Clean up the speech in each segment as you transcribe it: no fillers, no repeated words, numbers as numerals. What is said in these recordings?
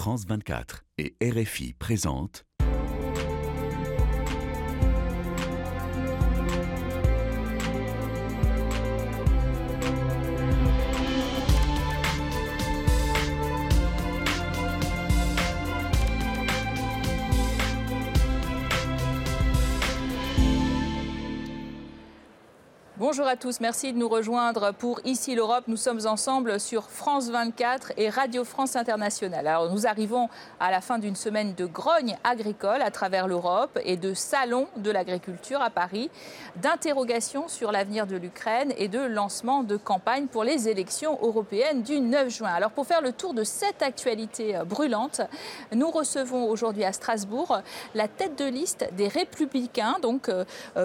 France 24 et RFI présentent Bonjour à tous, merci de nous rejoindre pour Ici l'Europe. Nous sommes ensemble sur France 24 et Radio France Internationale. Alors nous arrivons à la fin d'une semaine de grogne agricole à travers l'Europe et de Salon de l'Agriculture à Paris, d'interrogations sur l'avenir de l'Ukraine et de lancement de campagne pour les élections européennes du 9 juin. Alors pour faire le tour de cette actualité brûlante, nous recevons aujourd'hui à Strasbourg la tête de liste des Républicains, donc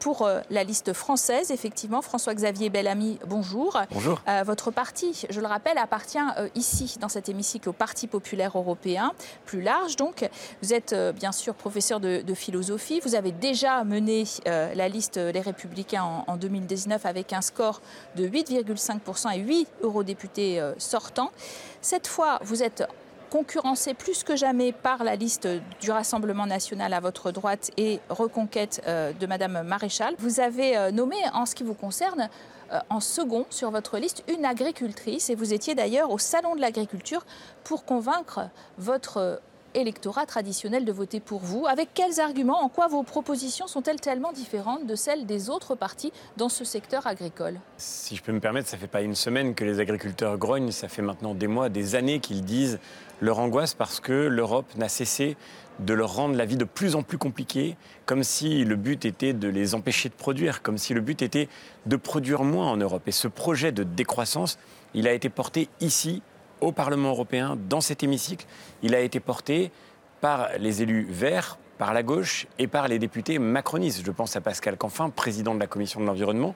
pour la liste française, effectivement. François-Xavier Bellamy, bonjour. Bonjour. Votre parti, je le rappelle, appartient ici, dans cet hémicycle, au Parti populaire européen, plus large donc. Vous êtes bien sûr professeur de philosophie. Vous avez déjà mené la liste Les Républicains en 2019 avec un score de 8,5% et 8 eurodéputés sortants. Cette fois, vous êtes concurrencé plus que jamais par la liste du Rassemblement national à votre droite et Reconquête de Madame Maréchal. Vous avez nommé, en ce qui vous concerne, en second sur votre liste, une agricultrice. Et vous étiez d'ailleurs au Salon de l'Agriculture pour convaincre votre électorat traditionnel de voter pour vous. Avec quels arguments, en quoi vos propositions sont-elles tellement différentes de celles des autres partis dans ce secteur agricole ? Si je peux me permettre, ça ne fait pas une semaine que les agriculteurs grognent, ça fait maintenant des mois, des années qu'ils disent leur angoisse parce que l'Europe n'a cessé de leur rendre la vie de plus en plus compliquée, comme si le but était de les empêcher de produire, comme si le but était de produire moins en Europe. Et ce projet de décroissance, il a été porté ici, au Parlement européen, dans cet hémicycle. Il a été porté par les élus verts, par la gauche et par les députés macronistes. Je pense à Pascal Canfin, président de la Commission de l'Environnement.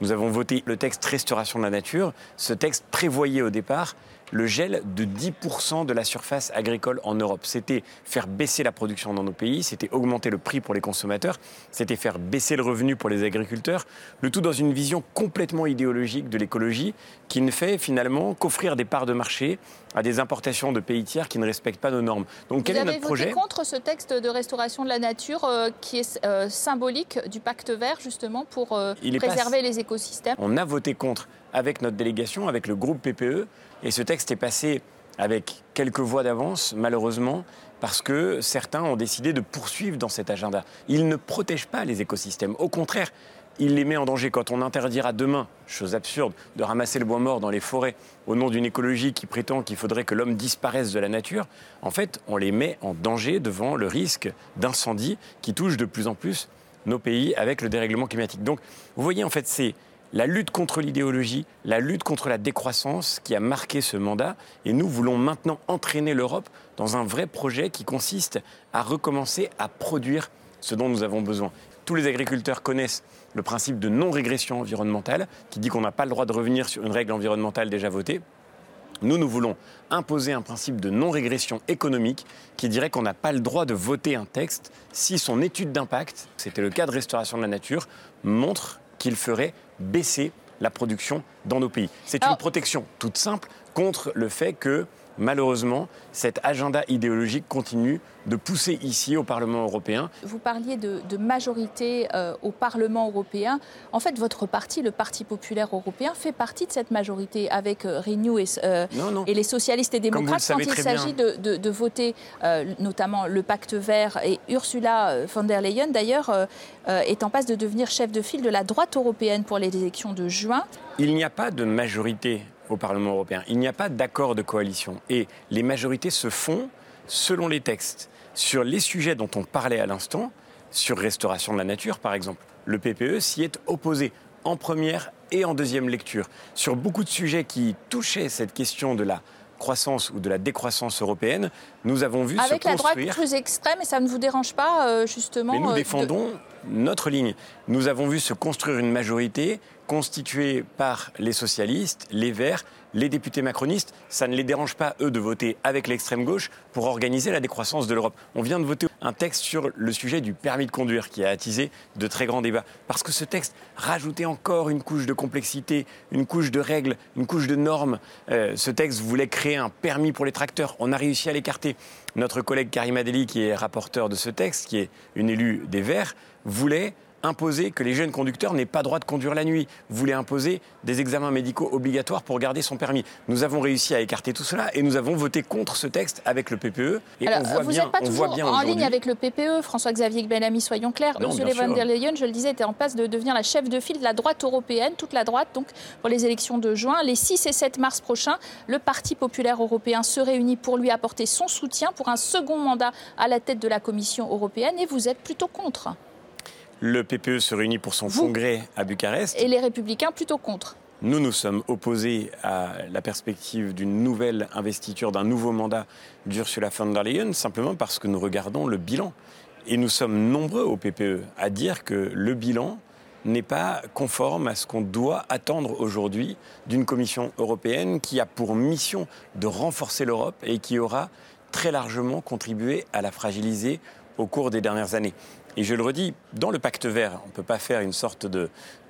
Nous avons voté le texte Restauration de la nature. Ce texte prévoyait au départ le gel de 10% de la surface agricole en Europe. C'était faire baisser la production dans nos pays, c'était augmenter le prix pour les consommateurs, c'était faire baisser le revenu pour les agriculteurs, le tout dans une vision complètement idéologique de l'écologie qui ne fait finalement qu'offrir des parts de marché à des importations de pays tiers qui ne respectent pas nos normes. Donc quel est notre projet ? Vous avez voté contre ce texte de restauration de la nature qui est symbolique du Pacte Vert justement pour préserver les écosystèmes. On a voté contre avec notre délégation, avec le groupe PPE. Et ce texte est passé avec quelques voix d'avance, malheureusement, parce que certains ont décidé de poursuivre dans cet agenda. Il ne protège pas les écosystèmes. Au contraire, il les met en danger. Quand on interdira demain, chose absurde, de ramasser le bois mort dans les forêts au nom d'une écologie qui prétend qu'il faudrait que l'homme disparaisse de la nature, en fait, on les met en danger devant le risque d'incendie qui touche de plus en plus nos pays avec le dérèglement climatique. Donc, vous voyez, en fait, c'est la lutte contre l'idéologie, la lutte contre la décroissance qui a marqué ce mandat. Et nous voulons maintenant entraîner l'Europe dans un vrai projet qui consiste à recommencer à produire ce dont nous avons besoin. Tous les agriculteurs connaissent le principe de non-régression environnementale qui dit qu'on n'a pas le droit de revenir sur une règle environnementale déjà votée. Nous, nous voulons imposer un principe de non-régression économique qui dirait qu'on n'a pas le droit de voter un texte si son étude d'impact, c'était le cas de Restauration de la nature, montre qu'il ferait baisser la production dans nos pays. C'est une protection toute simple contre le fait que, malheureusement, cet agenda idéologique continue de pousser ici au Parlement européen. Vous parliez de majorité au Parlement européen. En fait, votre parti, le Parti populaire européen, fait partie de cette majorité avec Renew et les socialistes et démocrates quand il s'agit de voter notamment le Pacte Vert. Et Ursula von der Leyen, d'ailleurs, est en passe de devenir chef de file de la droite européenne pour les élections de juin. Il n'y a pas de majorité au Parlement européen. Il n'y a pas d'accord de coalition. Et les majorités se font selon les textes. Sur les sujets dont on parlait à l'instant, sur restauration de la nature par exemple, le PPE s'y est opposé en première et en deuxième lecture. Sur beaucoup de sujets qui touchaient cette question de la croissance ou de la décroissance européenne, nous avons vu avec se construire... Avec la droite plus extrême, et ça ne vous dérange pas justement... Mais nous défendons notre ligne. Nous avons vu se construire une majorité constituée par les socialistes, les Verts, les députés macronistes. Ça ne les dérange pas, eux, de voter avec l'extrême gauche pour organiser la décroissance de l'Europe. On vient de voter un texte sur le sujet du permis de conduire qui a attisé de très grands débats. Parce que ce texte rajoutait encore une couche de complexité, une couche de règles, une couche de normes. Ce texte voulait créer un permis pour les tracteurs. On a réussi à l'écarter. Notre collègue Karima Delli, qui est rapporteure de ce texte, qui est une élue des Verts, voulait imposer que les jeunes conducteurs n'aient pas droit de conduire la nuit, voulait imposer des examens médicaux obligatoires pour garder son permis. Nous avons réussi à écarter tout cela et nous avons voté contre ce texte avec le PPE. Et alors, on voit bien, on voit bien aujourd'hui... Vous n'êtes pas toujours en ligne avec le PPE, François-Xavier Bellamy, soyons clairs. Ursula von der Leyen, je le disais, était en passe de devenir la chef de file de la droite européenne, toute la droite, donc pour les élections de juin. Les 6 et 7 mars prochains, le Parti populaire européen se réunit pour lui apporter son soutien pour un second mandat à la tête de la Commission européenne et vous êtes plutôt contre. Le PPE se réunit pour son congrès à Bucarest. Et les Républicains plutôt contre. Nous, nous sommes opposés à la perspective d'une nouvelle investiture, d'un nouveau mandat d'Ursula von der Leyen, simplement parce que nous regardons le bilan. Et nous sommes nombreux au PPE à dire que le bilan n'est pas conforme à ce qu'on doit attendre aujourd'hui d'une Commission européenne qui a pour mission de renforcer l'Europe et qui aura très largement contribué à la fragiliser au cours des dernières années. Et je le redis, dans le Pacte Vert, on ne peut pas faire une sorte de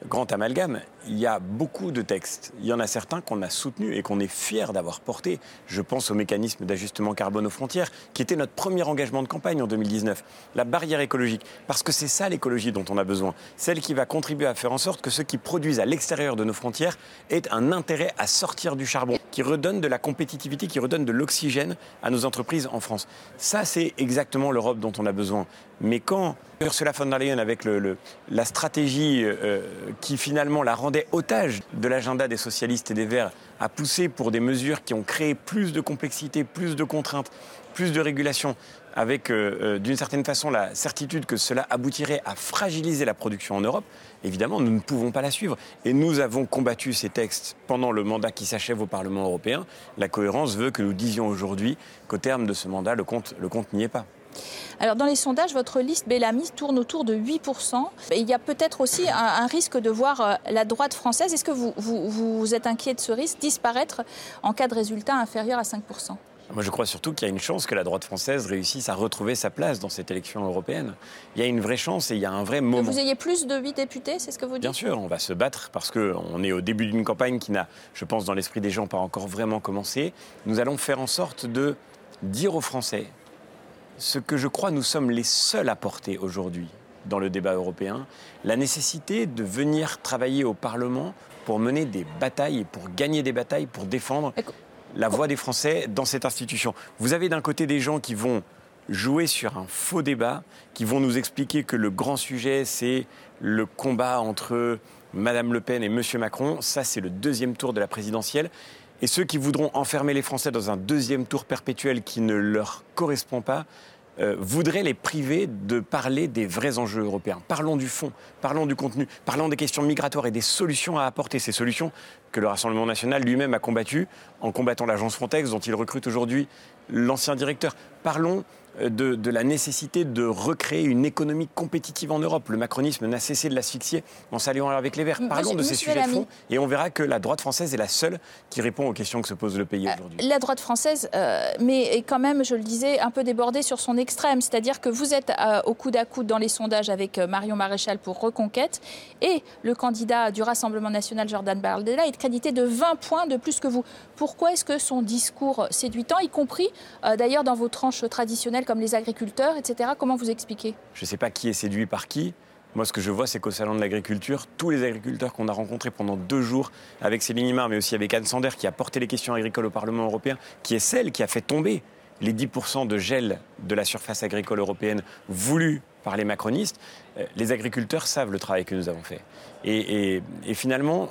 grand amalgame. Il y a beaucoup de textes. Il y en a certains qu'on a soutenus et qu'on est fiers d'avoir portés. Je pense au mécanisme d'ajustement carbone aux frontières, qui était notre premier engagement de campagne en 2019. La barrière écologique, parce que c'est ça l'écologie dont on a besoin. Celle qui va contribuer à faire en sorte que ceux qui produisent à l'extérieur de nos frontières aient un intérêt à sortir du charbon, qui redonne de la compétitivité, qui redonne de l'oxygène à nos entreprises en France. Ça, c'est exactement l'Europe dont on a besoin. Mais quand Ursula von der Leyen, avec la stratégie qui finalement la rendait otage de l'agenda des socialistes et des Verts, a poussé pour des mesures qui ont créé plus de complexité, plus de contraintes, plus de régulation, avec d'une certaine façon la certitude que cela aboutirait à fragiliser la production en Europe, évidemment, nous ne pouvons pas la suivre. Et nous avons combattu ces textes pendant le mandat qui s'achève au Parlement européen. La cohérence veut que nous disions aujourd'hui qu'au terme de ce mandat, le compte n'y est pas. Alors dans les sondages, votre liste Bellamy tourne autour de 8%. Et il y a peut-être aussi un risque de voir la droite française, est-ce que vous êtes inquiet de ce risque, disparaître en cas de résultat inférieur à 5%? Moi, je crois surtout qu'il y a une chance que la droite française réussisse à retrouver sa place dans cette élection européenne. Il y a une vraie chance et il y a un vrai moment. Que vous ayez plus de 8 députés, c'est ce que vous dites ? Bien sûr, on va se battre parce qu'on est au début d'une campagne qui n'a, je pense, dans l'esprit des gens, pas encore vraiment commencé. Nous allons faire en sorte de dire aux Français ce que je crois nous sommes les seuls à porter aujourd'hui dans le débat européen, la nécessité de venir travailler au Parlement pour mener des batailles et pour gagner des batailles, pour défendre la voix des Français dans cette institution. Vous avez d'un côté des gens qui vont jouer sur un faux débat, qui vont nous expliquer que le grand sujet, c'est le combat entre Madame Le Pen et Monsieur Macron. Ça, c'est le deuxième tour de la présidentielle. Et ceux qui voudront enfermer les Français dans un deuxième tour perpétuel qui ne leur correspond pas, voudraient les priver de parler des vrais enjeux européens. Parlons du fond, parlons du contenu, parlons des questions migratoires et des solutions à apporter. Ces solutions que le Rassemblement national lui-même a combattues en combattant l'agence Frontex, dont il recrute aujourd'hui l'ancien directeur. Parlons de la nécessité de recréer une économie compétitive en Europe. Le macronisme n'a cessé de l'asphyxier en s'alliant avec les Verts. Parlons de ces sujets de fond et on verra que la droite française est la seule qui répond aux questions que se pose le pays aujourd'hui. La droite française, mais est quand même, je le disais, un peu débordée sur son extrême. C'est-à-dire que vous êtes au coude à coude dans les sondages avec Marion Maréchal pour Reconquête et le candidat du Rassemblement national, Jordan Bardella, est crédité de 20 points de plus que vous. Pourquoi est-ce que son discours séduisant, y compris d'ailleurs dans vos tranches traditionnelles, comme les agriculteurs, etc. Comment vous expliquez ? Je ne sais pas qui est séduit par qui. Moi, ce que je vois, c'est qu'au Salon de l'Agriculture, tous les agriculteurs qu'on a rencontrés pendant 2 jours, avec Céline Imard, mais aussi avec Anne Sander, qui a porté les questions agricoles au Parlement européen, qui est celle qui a fait tomber les 10% de gel de la surface agricole européenne voulue par les macronistes, les agriculteurs savent le travail que nous avons fait. Et finalement,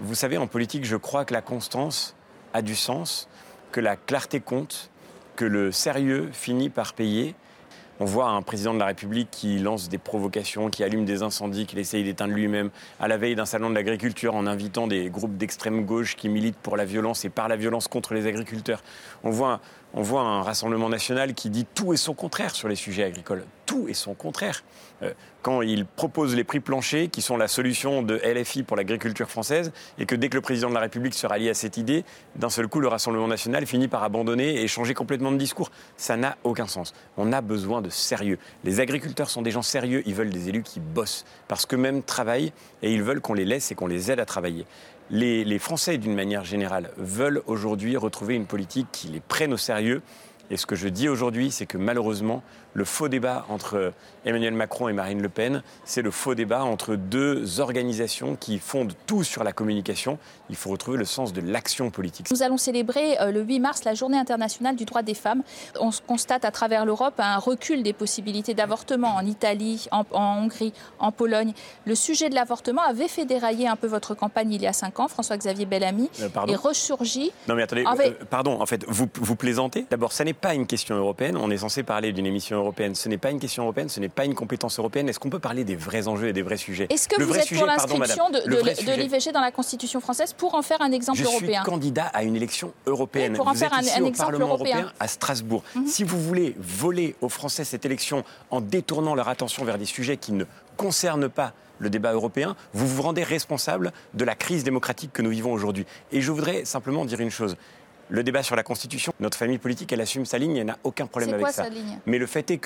vous savez, en politique, je crois que la constance a du sens, que la clarté compte, que le sérieux finit par payer. On voit un président de la République qui lance des provocations, qui allume des incendies, qui essaye d'éteindre lui-même à la veille d'un salon de l'agriculture en invitant des groupes d'extrême gauche qui militent pour la violence et par la violence contre les agriculteurs. On voit un Rassemblement national qui dit tout et son contraire sur les sujets agricoles. Tout et son contraire. Quand il propose les prix planchers, qui sont la solution de LFI pour l'agriculture française, et que dès que le président de la République se rallie à cette idée, d'un seul coup, le Rassemblement national finit par abandonner et changer complètement de discours. Ça n'a aucun sens. On a besoin de sérieux. Les agriculteurs sont des gens sérieux. Ils veulent des élus qui bossent, parce qu'eux-mêmes travaillent, et ils veulent qu'on les laisse et qu'on les aide à travailler. Les Français, d'une manière générale, veulent aujourd'hui retrouver une politique qui les prenne au sérieux. Et ce que je dis aujourd'hui, c'est que malheureusement, le faux débat entre Emmanuel Macron et Marine Le Pen, c'est le faux débat entre deux organisations qui fondent tout sur la communication. Il faut retrouver le sens de l'action politique. Nous allons célébrer le 8 mars la Journée internationale du droit des femmes. On constate à travers l'Europe un recul des possibilités d'avortement en Italie, en Hongrie, en Pologne. Le sujet de l'avortement avait fait dérailler un peu votre campagne il y a 5 ans, François-Xavier Bellamy, et ressurgit. Non mais attendez, pardon, en fait, vous plaisantez. D'abord, ça n'est pas une question européenne. On est censé parler d'une émission européenne. Ce n'est pas une question européenne, ce n'est pas une compétence européenne. Est-ce qu'on peut parler des vrais enjeux et des vrais sujets ? Est-ce que vous êtes pour l'inscription de l'IVG dans la Constitution française pour en faire un exemple européen ? Je suis candidat à une élection européenne. Vous êtes ici au Parlement européen à Strasbourg. Si vous voulez voler aux Français cette élection en détournant leur attention vers des sujets qui ne concernent pas le débat européen, vous vous rendez responsable de la crise démocratique que nous vivons aujourd'hui. Et je voudrais simplement dire une chose. Le débat sur la Constitution, notre famille politique, elle assume sa ligne, elle n'a aucun problème avec ça. C'est quoi sa ligne ? Mais le fait est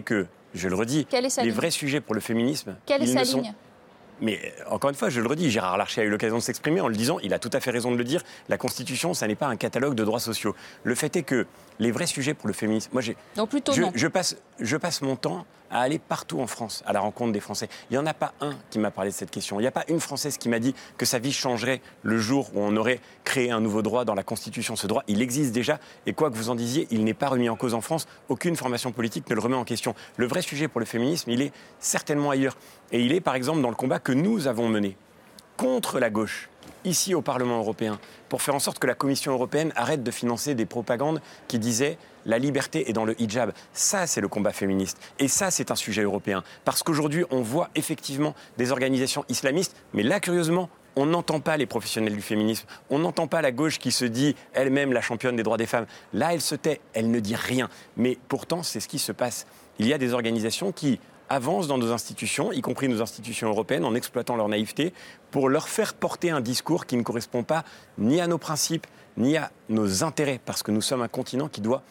que, je le redis, les vrais sujets pour le féminisme, quelle est sa ligne ? Mais encore une fois, je le redis, Gérard Larcher a eu l'occasion de s'exprimer en le disant, il a tout à fait raison de le dire, la Constitution, ça n'est pas un catalogue de droits sociaux. Le fait est que les vrais sujets pour le féminisme... Je passe mon temps à aller partout en France, à la rencontre des Français. Il n'y en a pas un qui m'a parlé de cette question. Il n'y a pas une Française qui m'a dit que sa vie changerait le jour où on aurait créé un nouveau droit dans la Constitution. Ce droit, il existe déjà, et quoi que vous en disiez, il n'est pas remis en cause en France. Aucune formation politique ne le remet en question. Le vrai sujet pour le féminisme, il est certainement ailleurs. Et il est, par exemple, dans le combat que nous avons mené contre la gauche, ici au Parlement européen, pour faire en sorte que la Commission européenne arrête de financer des propagandes qui disaient « la liberté est dans le hijab ». Ça, c'est le combat féministe. Et ça, c'est un sujet européen. Parce qu'aujourd'hui, on voit effectivement des organisations islamistes, mais là, curieusement, on n'entend pas les professionnels du féminisme, on n'entend pas la gauche qui se dit elle-même la championne des droits des femmes. Là, elle se tait, elle ne dit rien. Mais pourtant, c'est ce qui se passe. Il y a des organisations qui avancent dans nos institutions, y compris nos institutions européennes, en exploitant leur naïveté pour leur faire porter un discours qui ne correspond pas ni à nos principes, ni à nos intérêts, parce que nous sommes un continent qui doit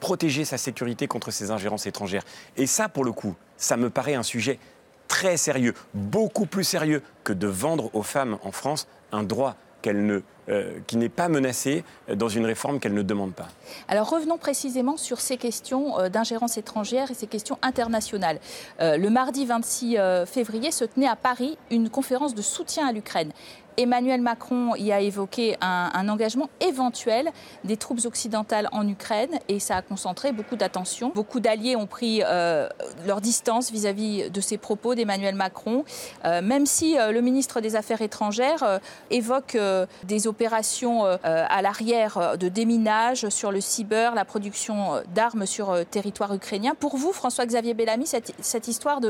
protéger sa sécurité contre ces ingérences étrangères. Et ça, pour le coup, ça me paraît un sujet très sérieux, beaucoup plus sérieux que de vendre aux femmes en France un droit qui n'est pas menacée dans une réforme qu'elle ne demande pas. Alors revenons précisément sur ces questions d'ingérence étrangère et ces questions internationales. Le mardi 26 février se tenait à Paris une conférence de soutien à l'Ukraine. Emmanuel Macron y a évoqué un engagement éventuel des troupes occidentales en Ukraine et ça a concentré beaucoup d'attention. Beaucoup d'alliés ont pris leur distance vis-à-vis de ces propos d'Emmanuel Macron, même si le ministre des Affaires étrangères évoque des opérations à l'arrière de déminage sur le cyber, la production d'armes sur territoire ukrainien. Pour vous, François-Xavier Bellamy, cette histoire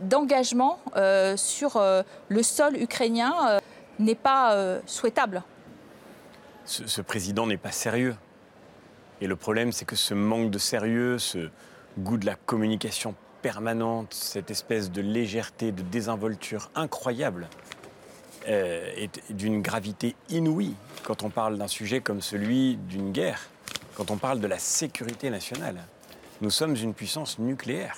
d'engagement sur le sol ukrainien n'est pas souhaitable. Ce président n'est pas sérieux. Et le problème, c'est que ce manque de sérieux, ce goût de la communication permanente, cette espèce de légèreté, de désinvolture incroyable, est d'une gravité inouïe quand on parle d'un sujet comme celui d'une guerre, quand on parle de la sécurité nationale. Nous sommes une puissance nucléaire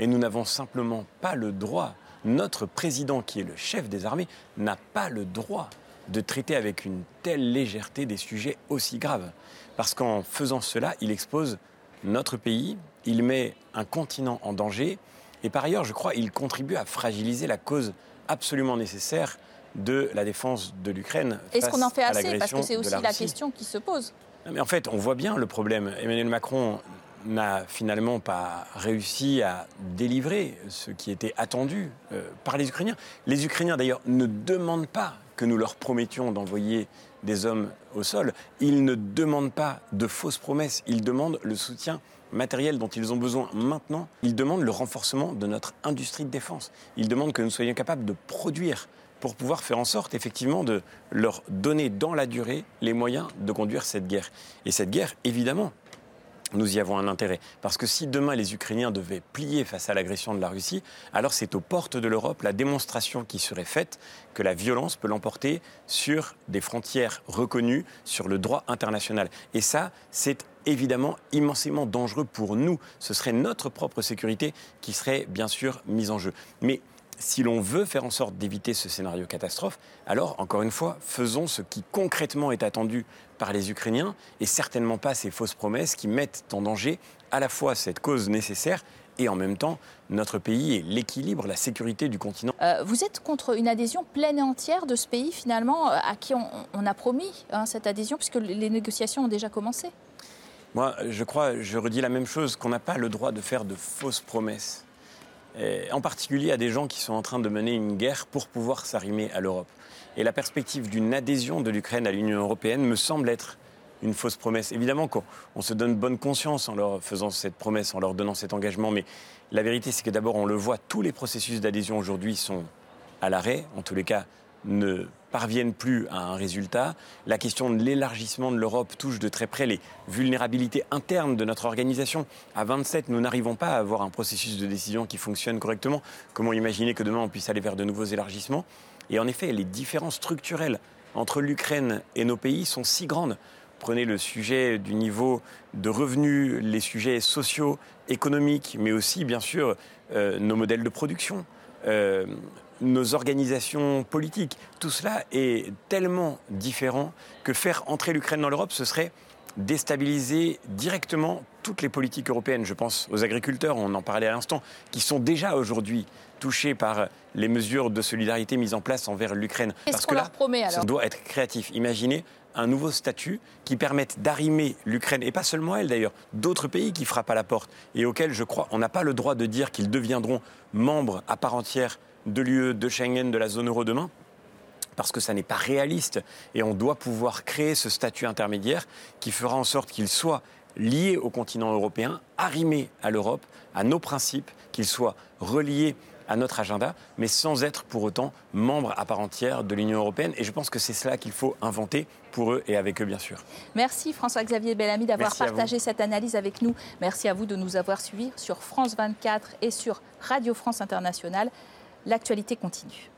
et nous n'avons simplement pas le droit. Notre président, qui est le chef des armées, n'a pas le droit de traiter avec une telle légèreté des sujets aussi graves. Parce qu'en faisant cela, il expose notre pays, il met un continent en danger et par ailleurs, je crois, il contribue à fragiliser la cause absolument nécessaire de la défense de l'Ukraine face à l'agression de la Russie. Est-ce qu'on en fait assez ? Parce que c'est aussi la question qui se pose. Non, mais en fait, on voit bien le problème. Emmanuel Macron n'a finalement pas réussi à délivrer ce qui était attendu par les Ukrainiens. Les Ukrainiens, d'ailleurs, ne demandent pas que nous leur promettions d'envoyer des hommes au sol, ils ne demandent pas de fausses promesses, ils demandent le soutien matériel dont ils ont besoin maintenant, ils demandent le renforcement de notre industrie de défense, ils demandent que nous soyons capables de produire pour pouvoir faire en sorte, effectivement, de leur donner dans la durée les moyens de conduire cette guerre. Et cette guerre, évidemment, nous y avons un intérêt. Parce que si demain les Ukrainiens devaient plier face à l'agression de la Russie, alors c'est aux portes de l'Europe la démonstration qui serait faite que la violence peut l'emporter sur des frontières reconnues, sur le droit international. Et ça, c'est évidemment immensément dangereux pour nous. Ce serait notre propre sécurité qui serait bien sûr mise en jeu. Mais si l'on veut faire en sorte d'éviter ce scénario catastrophe, alors, encore une fois, faisons ce qui concrètement est attendu par les Ukrainiens et certainement pas ces fausses promesses qui mettent en danger à la fois cette cause nécessaire et en même temps notre pays et l'équilibre, la sécurité du continent. Vous êtes contre une adhésion pleine et entière de ce pays, finalement, à qui on a promis cette adhésion, puisque les négociations ont déjà commencé. Moi, je redis la même chose, qu'on n'a pas le droit de faire de fausses promesses. Et en particulier à des gens qui sont en train de mener une guerre pour pouvoir s'arrimer à l'Europe. Et la perspective d'une adhésion de l'Ukraine à l'Union européenne me semble être une fausse promesse. Évidemment qu'on se donne bonne conscience en leur faisant cette promesse, en leur donnant cet engagement, mais la vérité c'est que d'abord on le voit, tous les processus d'adhésion aujourd'hui sont à l'arrêt, en tous les cas ne parviennent plus à un résultat. La question de l'élargissement de l'Europe touche de très près les vulnérabilités internes de notre organisation. À 27, nous n'arrivons pas à avoir un processus de décision qui fonctionne correctement. Comment imaginer que demain, on puisse aller vers de nouveaux élargissements ? Et en effet, les différences structurelles entre l'Ukraine et nos pays sont si grandes. Prenez le sujet du niveau de revenus, les sujets sociaux, économiques, mais aussi, bien sûr, nos modèles de production. Nos organisations politiques, tout cela est tellement différent que faire entrer l'Ukraine dans l'Europe, ce serait déstabiliser directement toutes les politiques européennes. Je pense aux agriculteurs, on en parlait à l'instant, qui sont déjà aujourd'hui touchés par les mesures de solidarité mises en place envers l'Ukraine. Parce que là, ça doit être créatif. Imaginez un nouveau statut qui permette d'arrimer l'Ukraine, et pas seulement elle d'ailleurs, d'autres pays qui frappent à la porte et auxquels, je crois, on n'a pas le droit de dire qu'ils deviendront membres à part entière de l'UE, de Schengen, de la zone euro demain, parce que ça n'est pas réaliste. Et on doit pouvoir créer ce statut intermédiaire qui fera en sorte qu'il soit lié au continent européen, arrimé à l'Europe, à nos principes, qu'il soit relié à notre agenda, mais sans être pour autant membre à part entière de l'Union européenne. Et je pense que c'est cela qu'il faut inventer pour eux et avec eux, bien sûr. Merci François-Xavier Bellamy d'avoir partagé cette analyse avec nous. Merci à vous de nous avoir suivis sur France 24 et sur Radio France Internationale. L'actualité continue.